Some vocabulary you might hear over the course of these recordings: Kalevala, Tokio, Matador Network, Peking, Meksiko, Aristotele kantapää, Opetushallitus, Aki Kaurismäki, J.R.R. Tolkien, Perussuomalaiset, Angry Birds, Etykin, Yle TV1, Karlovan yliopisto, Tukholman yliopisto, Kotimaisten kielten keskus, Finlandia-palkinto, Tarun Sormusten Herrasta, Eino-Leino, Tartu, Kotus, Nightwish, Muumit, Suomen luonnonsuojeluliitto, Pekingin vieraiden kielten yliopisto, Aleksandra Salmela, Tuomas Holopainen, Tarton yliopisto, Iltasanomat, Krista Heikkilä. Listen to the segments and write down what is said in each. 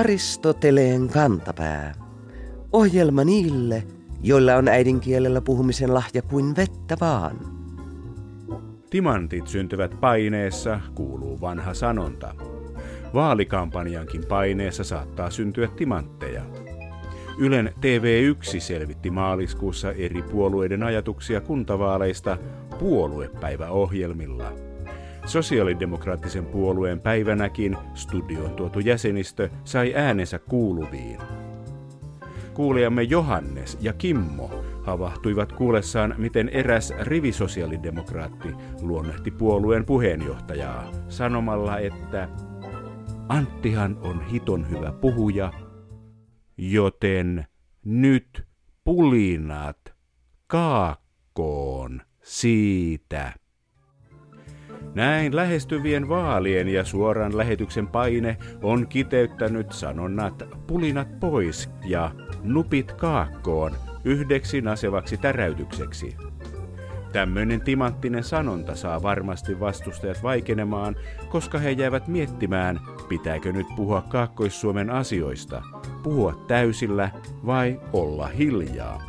Aristoteleen kantapää. Ohjelma niille, joilla on äidinkielellä puhumisen lahja kuin vettä vaan. Timantit syntyvät paineessa, kuuluu vanha sanonta. Vaalikampanjankin paineessa saattaa syntyä timantteja. Ylen TV1 selvitti maaliskuussa eri puolueiden ajatuksia kuntavaaleista puoluepäiväohjelmilla. Sosiaalidemokraattisen puolueen päivänäkin studioon tuotu jäsenistö sai äänensä kuuluviin. Kuulijamme Johannes ja Kimmo havahtuivat kuullessaan, miten eräs rivisosiaalidemokraatti luonnehti puolueen puheenjohtajaa sanomalla, että Anttihan on hiton hyvä puhuja, joten nyt pulinat kaakkoon siitä. Näin lähestyvien vaalien ja suoran lähetyksen paine on kiteyttänyt sanonnat pulinat pois ja nupit kaakkoon yhdeksi nasevaksi täräytykseksi. Tämmöinen timanttinen sanonta saa varmasti vastustajat vaikenemaan, koska he jäävät miettimään, pitääkö nyt puhua Kaakkois-Suomen asioista, puhua täysillä vai olla hiljaa.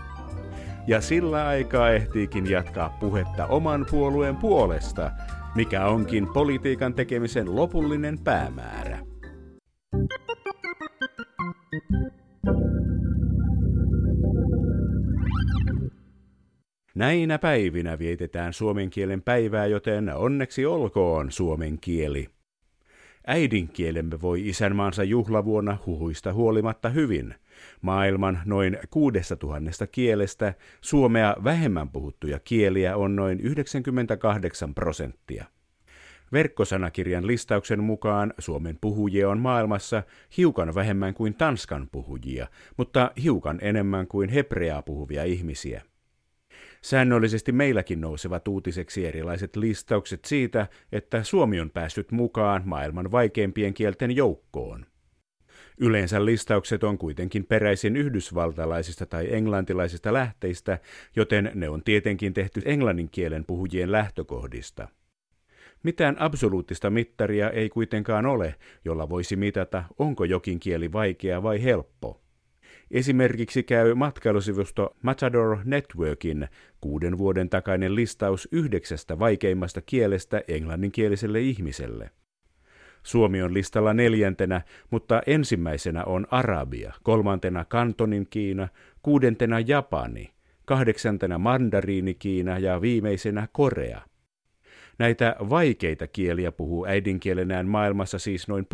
Ja sillä aikaa ehtiikin jatkaa puhetta oman puolueen puolesta, mikä onkin politiikan tekemisen lopullinen päämäärä. Näinä päivinä vietetään suomen kielen päivää, joten onneksi olkoon suomen kieli. Äidinkielemme voi isänmaansa juhlavuonna huhuista huolimatta hyvin. Maailman noin 6000 kielestä suomea vähemmän puhuttuja kieliä on noin 98%. Verkkosanakirjan listauksen mukaan suomen puhujia on maailmassa hiukan vähemmän kuin Tanskan puhujia, mutta hiukan enemmän kuin hebreaa puhuvia ihmisiä. Säännöllisesti meilläkin nousevat uutiseksi erilaiset listaukset siitä, että suomi on päässyt mukaan maailman vaikeimpien kielten joukkoon. Yleensä listaukset on kuitenkin peräisin yhdysvaltalaisista tai englantilaisista lähteistä, joten ne on tietenkin tehty englannin kielen puhujien lähtökohdista. Mitään absoluuttista mittaria ei kuitenkaan ole, jolla voisi mitata, onko jokin kieli vaikea vai helppo. Esimerkiksi käy matkailusivusto Matador Networkin 6 vuoden takainen listaus 9 vaikeimmasta kielestä englanninkieliselle ihmiselle. Suomi on listalla 4., mutta ensimmäisenä on arabia, 3. kantonin Kiina, 6. japani, 8. mandariini Kiina ja viimeisenä korea. Näitä vaikeita kieliä puhuu äidinkielenään maailmassa siis noin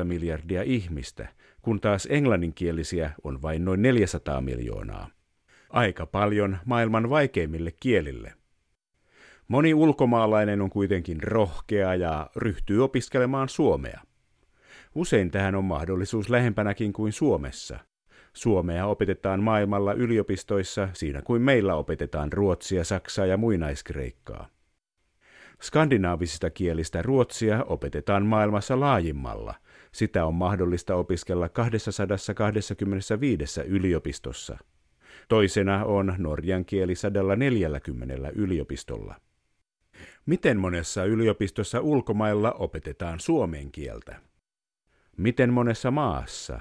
1,5 miljardia ihmistä, kun taas englanninkielisiä on vain noin 400 miljoonaa. Aika paljon maailman vaikeimmille kielille. Moni ulkomaalainen on kuitenkin rohkea ja ryhtyy opiskelemaan suomea. Usein tähän on mahdollisuus lähempänäkin kuin Suomessa. Suomea opetetaan maailmalla yliopistoissa siinä kuin meillä opetetaan ruotsia, saksaa ja muinaiskreikkaa. Skandinaavisista kielistä ruotsia opetetaan maailmassa laajimmalla. Sitä on mahdollista opiskella 225 yliopistossa. Toisena on norjan kieli 140 yliopistolla. Miten monessa yliopistossa ulkomailla opetetaan suomen kieltä? Miten monessa maassa?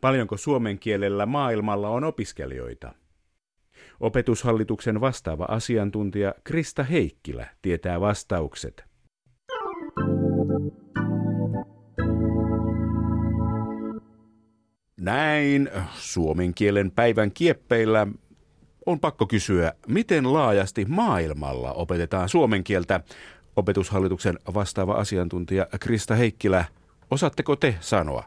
Paljonko suomen kielellä maailmalla on opiskelijoita? Opetushallituksen vastaava asiantuntija Krista Heikkilä tietää vastaukset. Näin suomen kielen päivän kieppeillä on pakko kysyä, miten laajasti maailmalla opetetaan suomen kieltä. Opetushallituksen vastaava asiantuntija Krista Heikkilä, osaatteko te sanoa?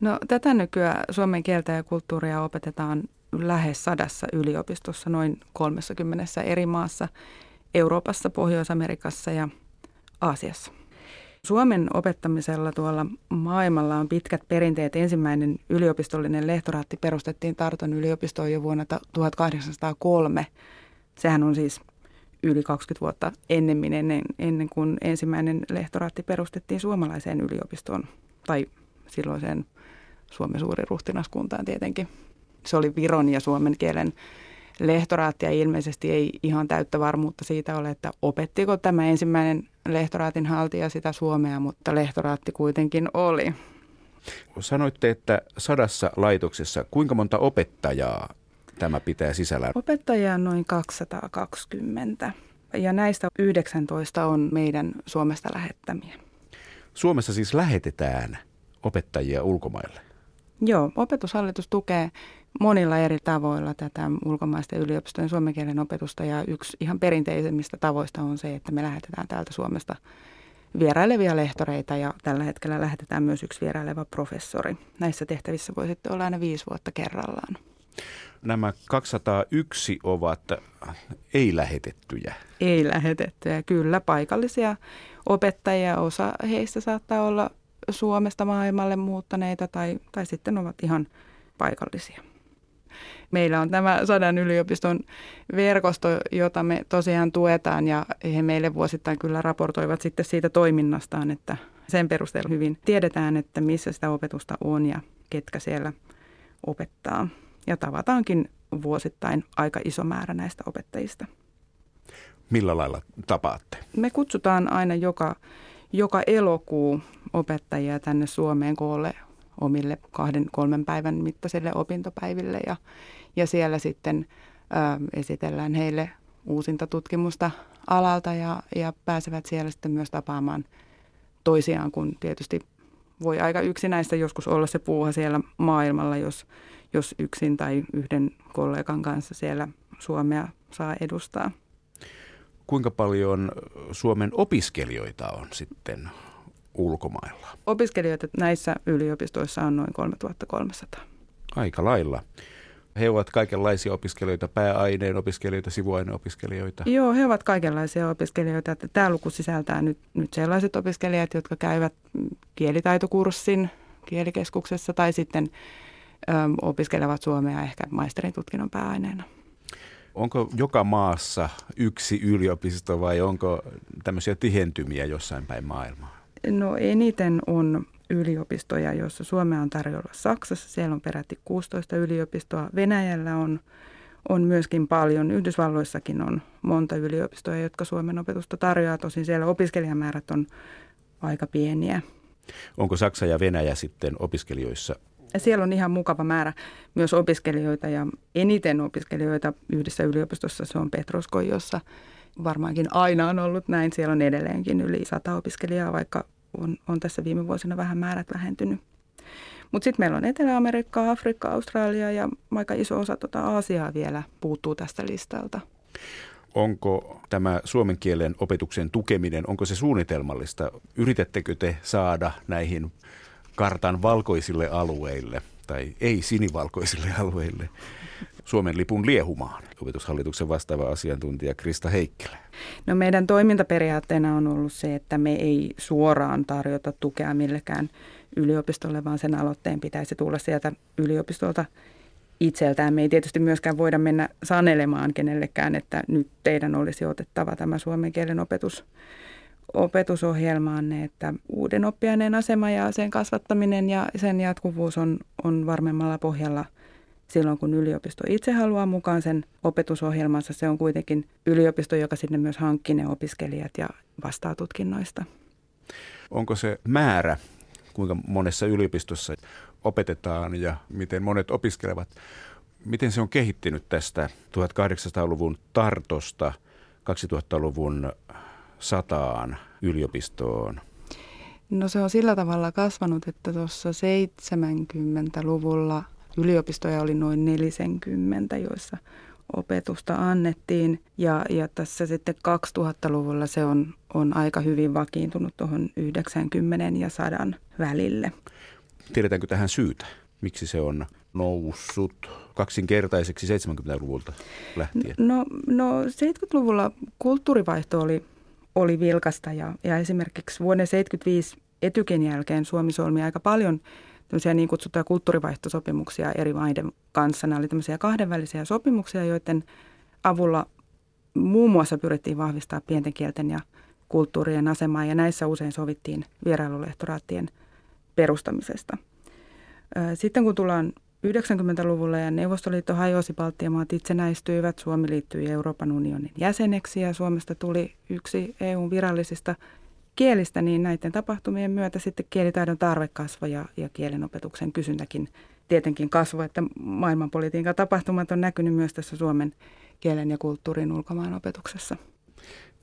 No, tätä nykyään suomen kieltä ja kulttuuria opetetaan lähes 100 yliopistossa, noin 30 eri maassa, Euroopassa, Pohjois-Amerikassa ja Aasiassa. Suomen opettamisella tuolla maailmalla on pitkät perinteet. Ensimmäinen yliopistollinen lehtoraatti perustettiin Tarton yliopistoon jo vuonna 1803. Sehän on siis yli 20 vuotta ennen kuin ensimmäinen lehtoraatti perustettiin suomalaiseen yliopistoon, tai silloiseen Suomen suuriruhtinaskuntaan tietenkin. Se oli viron ja suomen kielen lehtoraatti ja ilmeisesti ei ihan täyttä varmuutta siitä ole, että opettiko tämä ensimmäinen lehtoraatin haltija sitä suomea, mutta lehtoraatti kuitenkin oli. Sanoitte, että 100 laitoksessa. Kuinka monta opettajaa tämä pitää sisällään? Opettajia on noin 220 ja näistä 19 on meidän Suomesta lähettämiä. Suomessa siis lähetetään opettajia ulkomaille? Joo, Opetushallitus tukee monilla eri tavoilla tätä ulkomaisten yliopistojen suomen kielen opetusta ja yksi ihan perinteisimmistä tavoista on se, että me lähetetään täältä Suomesta vierailevia lehtoreita ja tällä hetkellä lähetetään myös yksi vieraileva professori. Näissä tehtävissä voi sitten olla aina 5 vuotta kerrallaan. Nämä 201 ovat ei-lähetettyjä. Ei-lähetettyjä, kyllä. Paikallisia opettajia, osa heistä saattaa olla Suomesta maailmalle muuttaneita tai sitten ovat ihan paikallisia. Meillä on tämä 100 yliopiston verkosto, jota me tosiaan tuetaan ja he meille vuosittain kyllä raportoivat sitten siitä toiminnastaan, että sen perusteella hyvin tiedetään, että missä sitä opetusta on ja ketkä siellä opettaa. Ja tavataankin vuosittain aika iso määrä näistä opettajista. Millä lailla tapaatte? Me kutsutaan aina joka elokuu opettajia tänne Suomeen koolle omille 2-3 päivän mittaisille opintopäiville ja siellä sitten esitellään heille uusinta tutkimusta alalta ja pääsevät siellä sitten myös tapaamaan toisiaan, kun tietysti voi aika yksinäistä joskus olla se puuha siellä maailmalla, jos yksin tai yhden kollegan kanssa siellä Suomea saa edustaa. Kuinka paljon Suomen opiskelijoita on sitten ulkomailla? Opiskelijoita näissä yliopistoissa on noin 3300. Aika lailla. He ovat kaikenlaisia opiskelijoita, pääaineen opiskelijoita, sivuaineen opiskelijoita. Joo, he ovat kaikenlaisia opiskelijoita. Tämä luku sisältää nyt sellaiset opiskelijat, jotka käyvät kielitaitokurssin kielikeskuksessa tai sitten opiskelevat suomea ehkä maisterin tutkinnon pääaineena. Onko joka maassa yksi yliopisto vai onko tämmöisiä tihentymiä jossain päin maailmaa? No eniten on yliopistoja, joissa Suomea on tarjolla Saksassa. Siellä on peräti 16 yliopistoa. Venäjällä on myöskin paljon. Yhdysvalloissakin on monta yliopistoa, jotka Suomen opetusta tarjoaa. Tosin siellä opiskelijamäärät on aika pieniä. Onko Saksa ja Venäjä sitten opiskelijoissa? Siellä on ihan mukava määrä myös opiskelijoita ja eniten opiskelijoita yhdessä yliopistossa. Se on Petrosko, jossa varmaankin aina on ollut näin. Siellä on edelleenkin yli 100 opiskelijaa, vaikka on tässä viime vuosina vähän määrät vähentynyt. Mutta sitten meillä on Etelä-Amerikka, Afrikka, Australia ja aika iso osa Aasiaa vielä puuttuu tästä listalta. Onko tämä suomen kielen opetuksen tukeminen, onko se suunnitelmallista? Yritättekö te saada näihin kartan valkoisille alueille tai ei-sinivalkoisille alueille Suomen lipun liehumaan? Opetushallituksen vastaava asiantuntija Krista Heikkilä. No meidän toimintaperiaatteena on ollut se, että me ei suoraan tarjota tukea millekään yliopistolle, vaan sen aloitteen pitäisi tulla sieltä yliopistolta itseltään. Me ei tietysti myöskään voida mennä sanelemaan kenellekään, että nyt teidän olisi otettava tämä suomen kielen opetusohjelmaanne, että uuden oppiaineen asema ja sen kasvattaminen ja sen jatkuvuus on varmemmalla pohjalla silloin, kun yliopisto itse haluaa mukaan sen opetusohjelmansa. Se on kuitenkin yliopisto, joka sinne myös hankkii ne opiskelijat ja vastaa tutkinnoista. Onko se määrä, kuinka monessa yliopistossa opetetaan ja miten monet opiskelevat? Miten se on kehittynyt tästä 1800-luvun Tartosta 2000-luvun 100 yliopistoon? No se on sillä tavalla kasvanut, että tuossa 70-luvulla yliopistoja oli noin 40, joissa opetusta annettiin. Ja tässä sitten 2000-luvulla se on aika hyvin vakiintunut tuohon 90 ja 100 välille. Tiedetäänkö tähän syytä? Miksi se on noussut kaksinkertaiseksi 70-luvulta lähtien? No 70-luvulla kulttuurivaihto oli vilkasta ja esimerkiksi vuoden 1975 Etykin jälkeen Suomi solmi aika paljon tämmöisiä niin kutsuttuja kulttuurivaihtosopimuksia eri maiden kanssa. Nämä oli tämmöisiä kahdenvälisiä sopimuksia, joiden avulla muun muassa pyrittiin vahvistaa pienten kielten ja kulttuurien asemaa ja näissä usein sovittiin vierailulehtoraattien perustamisesta. Sitten kun tullaan 90-luvulla ja Neuvostoliitto hajosi, Baltian maat itsenäistyivät, Suomi liittyi Euroopan unionin jäseneksi ja Suomesta tuli yksi EU:n virallisista kielistä, niin näiden tapahtumien myötä sitten kielitaidon tarve kasvoi ja kielenopetuksen kysyntäkin tietenkin kasvoi, että maailmanpolitiikan tapahtumat on näkynyt myös tässä suomen kielen ja kulttuurin ulkomaanopetuksessa.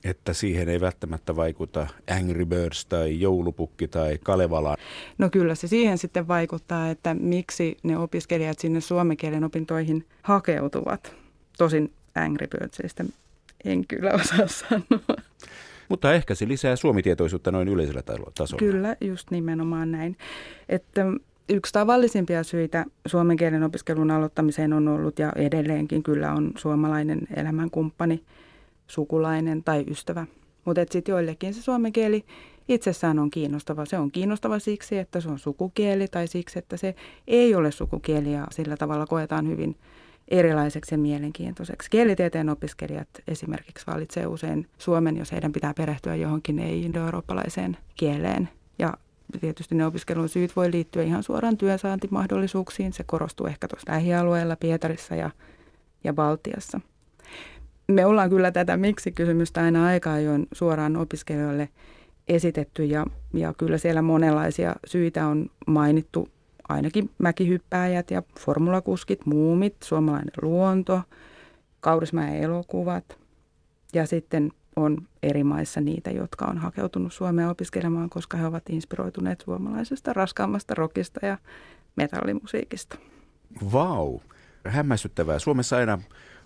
Että siihen ei välttämättä vaikuta Angry Birds tai joulupukki tai Kalevala. No kyllä se siihen sitten vaikuttaa, että miksi ne opiskelijat sinne suomen kielen opintoihin hakeutuvat. Tosin Angry Birdsistä en kyllä osaa sanoa. Mutta ehkä se lisää suomitietoisuutta noin yleisellä tasolla. Kyllä, just nimenomaan näin. Että yksi tavallisimpia syitä suomen kielen opiskelun aloittamiseen on ollut ja edelleenkin kyllä on suomalainen elämänkumppani, sukulainen tai ystävä. Mutta sitten joillekin se suomen kieli itsessään on kiinnostava. Se on kiinnostava siksi, että se on sukukieli tai siksi, että se ei ole sukukieli ja sillä tavalla koetaan hyvin erilaiseksi ja mielenkiintoiseksi. Kielitieteen opiskelijat esimerkiksi valitsee usein suomen, jos heidän pitää perehtyä johonkin ei-indoeurooppalaiseen kieleen. Ja tietysti ne opiskelun syyt voi liittyä ihan suoraan työnsaantimahdollisuuksiin. Se korostuu ehkä tuossa lähialueella, Pietarissa ja Baltiassa. Me ollaan kyllä tätä miksi-kysymystä aina aika ajoin suoraan opiskelijoille esitetty ja kyllä siellä monenlaisia syitä on mainittu. Ainakin mäkihyppääjät ja formulakuskit, muumit, suomalainen luonto, Kaurismäen elokuvat ja sitten on eri maissa niitä, jotka on hakeutunut Suomeen opiskelemaan, koska he ovat inspiroituneet suomalaisesta raskaammasta rockista ja metallimusiikista. Vau! Hämmästyttävää. Suomessa aina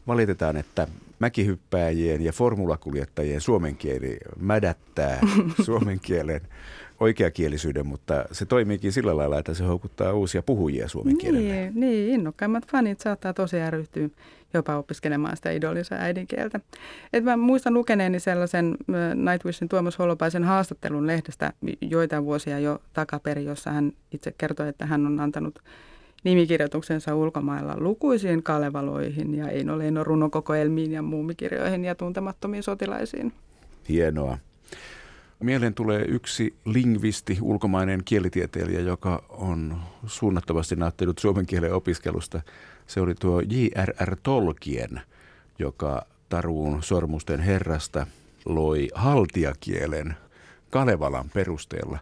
valitetaan, että mäkihyppääjien ja formulakuljettajien suomen kieli mädättää suomen kielen oikeakielisyyden, mutta se toimiikin sillä lailla, että se houkuttaa uusia puhujia suomen kielelle. Niin, innokkaimmat fanit saattaa tosiaan ryhtyä jopa opiskelemaan sitä idolinsa äidinkieltä. Et mä muistan lukeneeni sellaisen Nightwishin Tuomas Holopaisen haastattelun lehdestä joitain vuosia jo takaperin, jossa hän itse kertoi, että hän on antanut nimikirjoituksensa ulkomailla lukuisiin Kalevaloihin ja Eino-Leino runokokoelmiin ja muumikirjoihin ja tuntemattomiin sotilaisiin. Hienoa. Mieleen tulee yksi lingvisti, ulkomainen kielitieteilijä, joka on suunnattomasti nauttinut suomen kielen opiskelusta. Se oli tuo J.R.R. Tolkien, joka Tarun Sormusten Herrasta loi haltiakielen Kalevalan perusteella.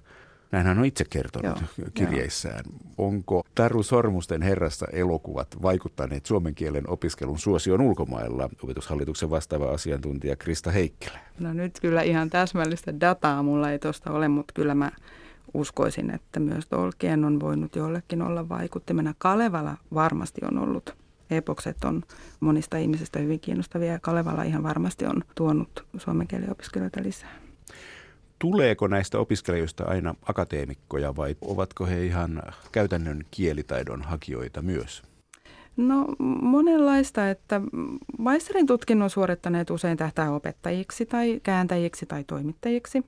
Näinhän on itse kertonut kirjeissään. Onko Tarun Sormusten Herrasta -elokuvat vaikuttaneet suomen kielen opiskelun suosion ulkomailla? Opetushallituksen vastaava asiantuntija Krista Heikkilä. No nyt kyllä ihan täsmällistä dataa mulla ei tuosta ole, mutta kyllä mä uskoisin, että myös Tolkien on voinut jollekin olla vaikuttimena. Kalevala varmasti on ollut. Epokset on monista ihmisistä hyvin kiinnostavia ja Kalevala ihan varmasti on tuonut suomen kielen opiskelijoita lisää. Tuleeko näistä opiskelijoista aina akateemikkoja vai ovatko he ihan käytännön kielitaidon hakijoita myös? No monenlaista, että maisterin tutkinnon suorittaneet usein tähtää opettajiksi tai kääntäjiksi tai toimittajiksi,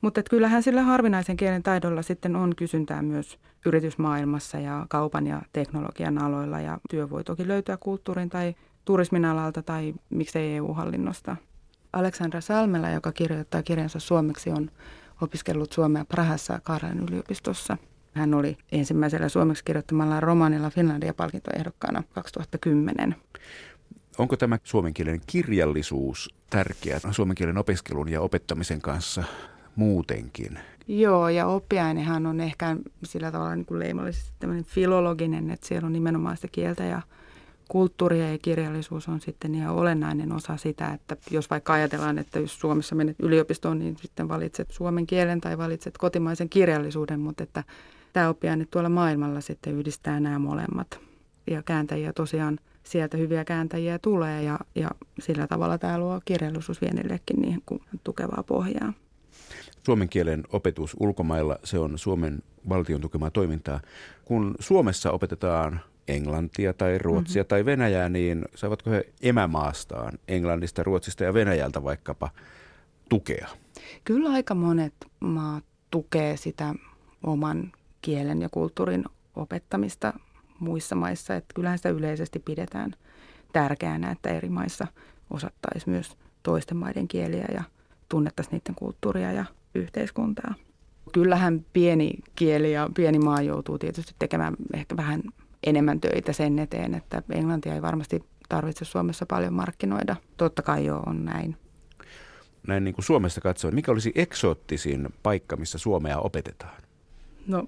mutta kyllähän sillä harvinaisen kielen taidolla sitten on kysyntää myös yritysmaailmassa ja kaupan ja teknologian aloilla ja työ voi toki löytyä kulttuurin tai turismin alalta tai miksei EU-hallinnosta. Aleksandra Salmela, joka kirjoittaa kirjansa suomeksi, on opiskellut suomea Prahassa Karlovan yliopistossa. Hän oli ensimmäisellä suomeksi kirjoittamallaan romaanilla Finlandia-palkintoehdokkaana 2010. Onko tämä suomen kielen kirjallisuus tärkeää suomen kielen opiskelun ja opettamisen kanssa muutenkin? Joo, ja oppiainehan on ehkä sillä tavalla niin kuin leimallisesti tämmöinen filologinen, että siellä on nimenomaan sitä kieltä ja kulttuuria ja kirjallisuus on sitten ihan olennainen osa sitä, että jos vaikka ajatellaan, että jos Suomessa menet yliopistoon, niin sitten valitset suomen kielen tai valitset kotimaisen kirjallisuuden, mutta että tämä oppiaine tuolla maailmalla sitten yhdistää nämä molemmat. Ja kääntäjiä tosiaan, sieltä hyviä kääntäjiä tulee ja sillä tavalla tämä luo kirjallisuusviennillekin niin kuin tukevaa pohjaa. Suomen kielen opetus ulkomailla, se on Suomen valtion tukemaa toimintaa. Kun Suomessa opetetaan englantia tai ruotsia tai venäjää, niin saavatko he emämaastaan, Englannista, Ruotsista ja Venäjältä vaikkapa, tukea? Kyllä aika monet maat tukee sitä oman kielen ja kulttuurin opettamista muissa maissa. Että kyllähän sitä yleisesti pidetään tärkeänä, että eri maissa osattaisiin myös toisten maiden kieliä ja tunnettaisiin niiden kulttuuria ja yhteiskuntaa. Kyllähän pieni kieli ja pieni maa joutuu tietysti tekemään ehkä vähän enemmän töitä sen eteen, että englantia ei varmasti tarvitse Suomessa paljon markkinoida. Totta kai joo, on näin. näin niin kuin Suomesta katsoen, mikä olisi eksoottisin paikka, missä suomea opetetaan? No,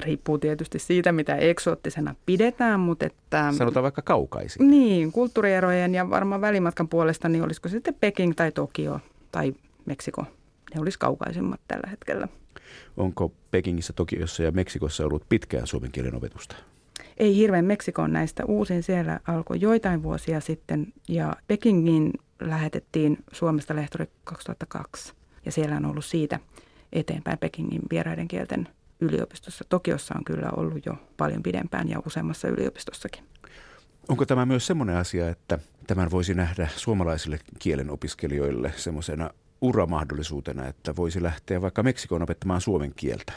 riippuu tietysti siitä, mitä eksoottisena pidetään, mutta että... Sanotaan vaikka kaukaisin. Niin, kulttuurierojen ja varmaan välimatkan puolesta, niin olisiko sitten Peking tai Tokio tai Meksiko? Ne olisi kaukaisimmat tällä hetkellä. Onko Pekingissä, Tokiossa ja Meksikossa ollut pitkään suomen kielen opetusta? Ei hirveän. Meksiko on näistä uusin. Siellä alkoi joitain vuosia sitten ja Pekingin lähetettiin Suomesta lehtori 2002 ja siellä on ollut siitä eteenpäin Pekingin vieraiden kielten yliopistossa. Tokiossa on kyllä ollut jo paljon pidempään ja useammassa yliopistossakin. Onko tämä myös semmoinen asia, että tämän voisi nähdä suomalaisille kielen opiskelijoille semmoisena uramahdollisuutena, että voisi lähteä vaikka Meksikoon opettamaan suomen kieltä?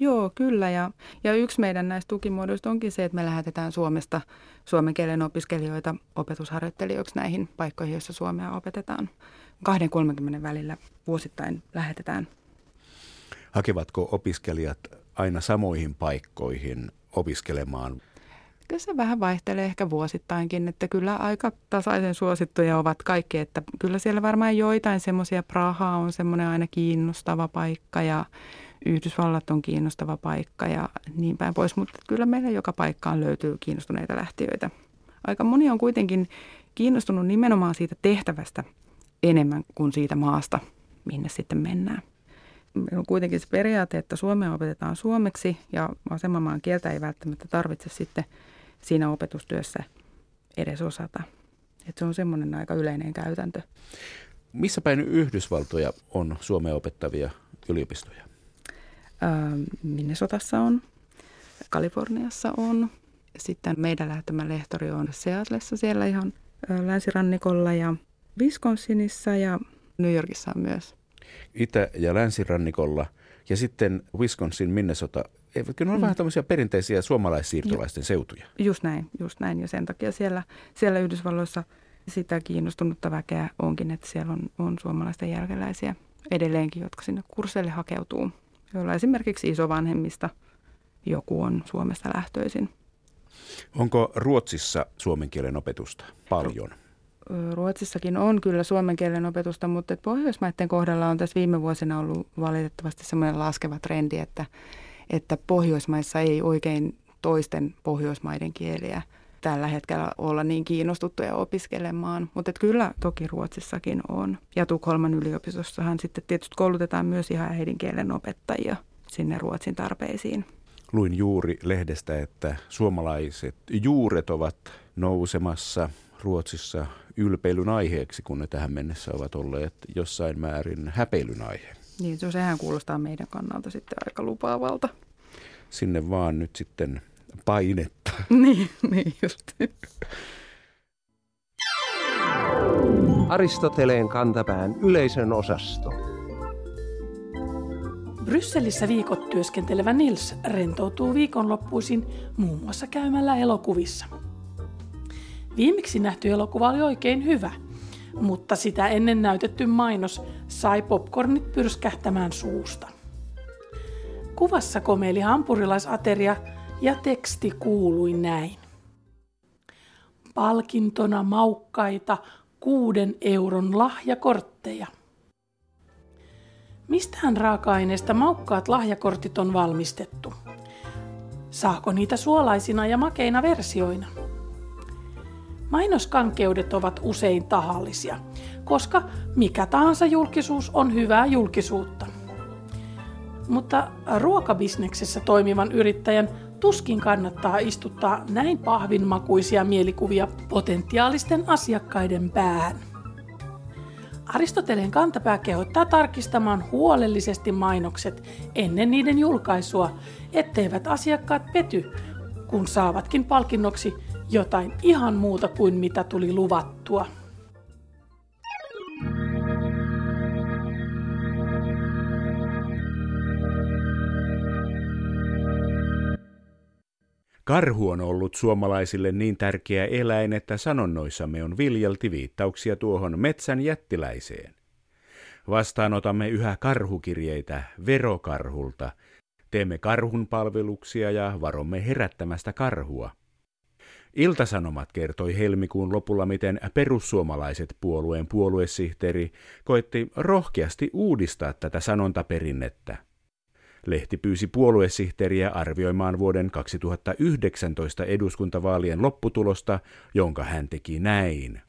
Joo, kyllä. Ja yksi meidän näistä tukimuodoista onkin se, että me lähetetään Suomesta suomen kielen opiskelijoita opetusharjoittelijoiksi näihin paikkoihin, joissa suomea opetetaan. 20-30 välillä vuosittain lähetetään. Hakevatko opiskelijat aina samoihin paikkoihin opiskelemaan? Kyllä se vähän vaihtelee ehkä vuosittainkin, että kyllä aika tasaisen suosittuja ovat kaikki, että kyllä siellä varmaan joitain semmoisia, Praha on semmoinen aina kiinnostava paikka ja Yhdysvallat on kiinnostava paikka ja niin päin pois, mutta kyllä meillä joka paikkaan löytyy kiinnostuneita lähtijöitä. Aika moni on kuitenkin kiinnostunut nimenomaan siitä tehtävästä enemmän kuin siitä maasta, minne sitten mennään. Meillä on kuitenkin se periaate, että suomea opetetaan suomeksi ja asemamaan kieltä ei välttämättä tarvitse sitten siinä opetustyössä edes osata. Että se on semmoinen aika yleinen käytäntö. Missä päin Yhdysvaltoja on suomea opettavia yliopistoja? Minnesotassa on, Kaliforniassa on. Sitten meidän lähtemä lehtori on Seatlessa siellä ihan länsirannikolla ja Wisconsinissa ja New Yorkissa on myös. Itä- ja länsirannikolla ja sitten Wisconsin, Minnesota. Eivätkö ne ole vähän tämmöisiä perinteisiä suomalaissiirtolaisten seutuja? Just näin. Ja sen takia siellä Yhdysvalloissa sitä kiinnostunutta väkeä onkin, että siellä on suomalaisten jälkeläisiä edelleenkin, jotka sinne kursseille hakeutuu. Joilla esimerkiksi isovanhemmista joku on Suomesta lähtöisin. Onko Ruotsissa suomen kielen opetusta paljon? Ruotsissakin on kyllä suomen kielen opetusta, mutta Pohjoismaiden kohdalla on tässä viime vuosina ollut valitettavasti semmoinen laskeva trendi, että Pohjoismaissa ei oikein toisten Pohjoismaiden kieliä tällä hetkellä olla niin kiinnostuttuja opiskelemaan, mutta kyllä toki Ruotsissakin on. Ja Tukholman yliopistossahan sitten tietysti koulutetaan myös ihan äidinkielen opettajia sinne Ruotsin tarpeisiin. Luin juuri lehdestä, että suomalaiset juuret ovat nousemassa Ruotsissa ylpeilyn aiheeksi, kun ne tähän mennessä ovat olleet jossain määrin häpeilyn aihe. Niin, sehän kuulostaa meidän kannalta sitten aika lupaavalta. Sinne vaan nyt sitten painetta. Niin just. Aristoteleen kantapään yleisön osasto. Brysselissä viikot työskentelevä Nils rentoutuu viikonloppuisin muun muassa käymällä elokuvissa. Viimeksi nähty elokuva oli oikein hyvä, mutta sitä ennen näytetty mainos sai popcornit pyrskähtämään suusta. Kuvassa komeili hampurilaisateria ja teksti kuului näin. Palkintona maukkaita 6 euron lahjakortteja. Mistään raaka-aineesta maukkaat lahjakortit on valmistettu? Saako niitä suolaisina ja makeina versioina? Mainoskankeudet ovat usein tahallisia, koska mikä tahansa julkisuus on hyvää julkisuutta. Mutta ruokabisneksessä toimivan yrittäjän tuskin kannattaa istuttaa näin pahvinmakuisia mielikuvia potentiaalisten asiakkaiden päähän. Aristoteleen kantapää kehottaa tarkistamaan huolellisesti mainokset ennen niiden julkaisua, etteivät asiakkaat pety, kun saavatkin palkinnoksi jotain ihan muuta kuin mitä tuli luvattua. Karhu on ollut suomalaisille niin tärkeä eläin, että sanonnoissamme on viljalti viittauksia tuohon metsän jättiläiseen. Vastaanotamme yhä karhukirjeitä verokarhulta, teemme karhun palveluksia ja varomme herättämästä karhua. Iltasanomat kertoi helmikuun lopulla, miten perussuomalaiset puolueen puoluesihteeri koetti rohkeasti uudistaa tätä sanontaperinnettä. Lehti pyysi puoluesihteeriä arvioimaan vuoden 2019 eduskuntavaalien lopputulosta, jonka hän teki näin.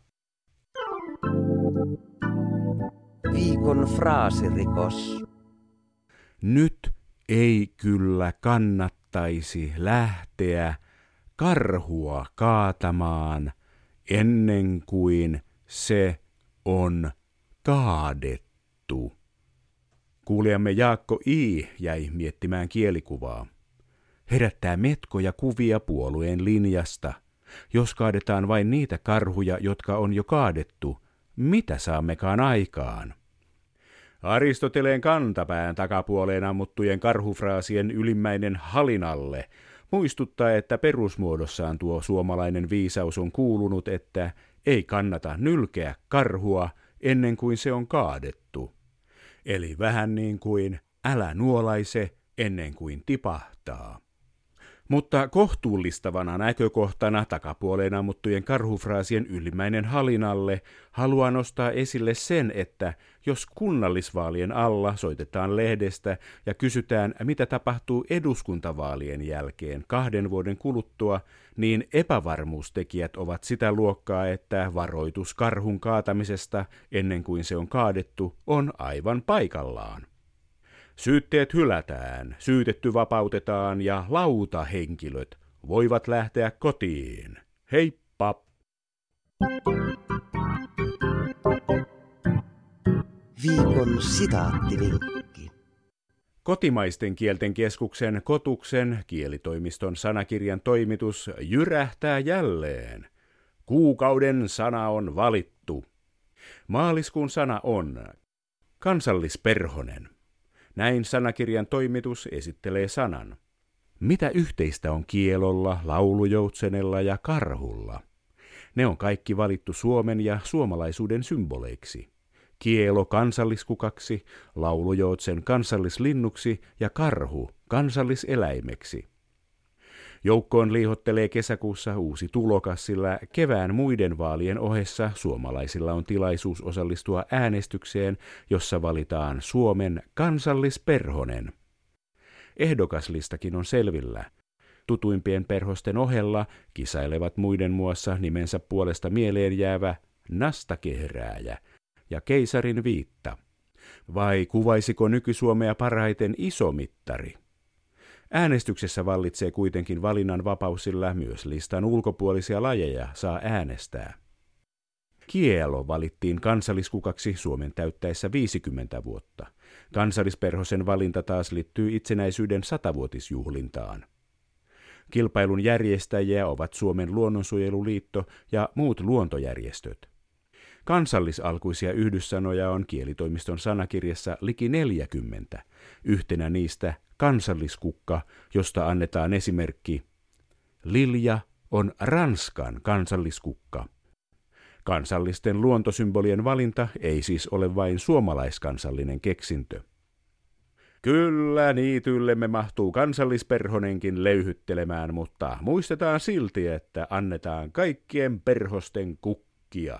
Viikon fraasirikos. Nyt ei kyllä kannattaisi lähteä karhua kaatamaan ennen kuin se on kaadettu. Kuulijamme Jaakko I. jäi miettimään kielikuvaa. Herättää metkoja kuvia puolueen linjasta. Jos kaadetaan vain niitä karhuja, jotka on jo kaadettu, mitä saammekaan aikaan? Aristoteleen kantapään takapuoleen ammuttujen karhufraasien ylimmäinen halinalle muistuttaa, että perusmuodossaan tuo suomalainen viisaus on kuulunut, että ei kannata nylkeä karhua ennen kuin se on kaadettu. Eli vähän niin kuin älä nuolaise ennen kuin tipahtaa. Mutta kohtuullistavana näkökohtana takapuoleen ammuttujen karhufraasien ylimmäinen halinalle haluaa nostaa esille sen, että jos kunnallisvaalien alla soitetaan lehdestä ja kysytään, mitä tapahtuu eduskuntavaalien jälkeen 2 vuoden kuluttua, niin epävarmuustekijät ovat sitä luokkaa, että varoitus karhun kaatamisesta ennen kuin se on kaadettu on aivan paikallaan. Syytteet hylätään, syytetty vapautetaan ja lautahenkilöt voivat lähteä kotiin. Heippa! Viikon sitaattivinkki. Kotimaisten kielten keskuksen Kotuksen kielitoimiston sanakirjan toimitus jyrähtää jälleen. Kuukauden sana on valittu. Maaliskuun sana on kansallisperhonen. Näin sanakirjan toimitus esittelee sanan. Mitä yhteistä on kielolla, laulujoutsenella ja karhulla? Ne on kaikki valittu Suomen ja suomalaisuuden symboleiksi. Kielo kansalliskukaksi, laulujoutsen kansallislinnuksi ja karhu kansalliseläimeksi. Joukkoon liihottelee kesäkuussa uusi tulokas, sillä kevään muiden vaalien ohessa suomalaisilla on tilaisuus osallistua äänestykseen, jossa valitaan Suomen kansallisperhonen. Ehdokaslistakin on selvillä. Tutuimpien perhosten ohella kisailevat muiden muassa nimensä puolesta mieleen jäävä nastakehrääjä ja keisarin viitta. Vai kuvaisiko nyky-Suomea parhaiten isomittari? Äänestyksessä vallitsee kuitenkin valinnan vapaus, sillä myös listan ulkopuolisia lajeja saa äänestää. Kielo valittiin kansalliskukaksi Suomen täyttäessä 50 vuotta. Kansallisperhosen valinta taas liittyy itsenäisyyden 100-vuotisjuhlintaan. Kilpailun järjestäjiä ovat Suomen luonnonsuojeluliitto ja muut luontojärjestöt. Kansallisalkuisia yhdyssanoja on kielitoimiston sanakirjassa liki 40, yhtenä niistä kansalliskukka, josta annetaan esimerkki. Lilja on Ranskan kansalliskukka. Kansallisten luontosymbolien valinta ei siis ole vain suomalaiskansallinen keksintö. Kyllä niityllemme mahtuu kansallisperhonenkin löyhyttelemään, mutta muistetaan silti, että annetaan kaikkien perhosten kukkia.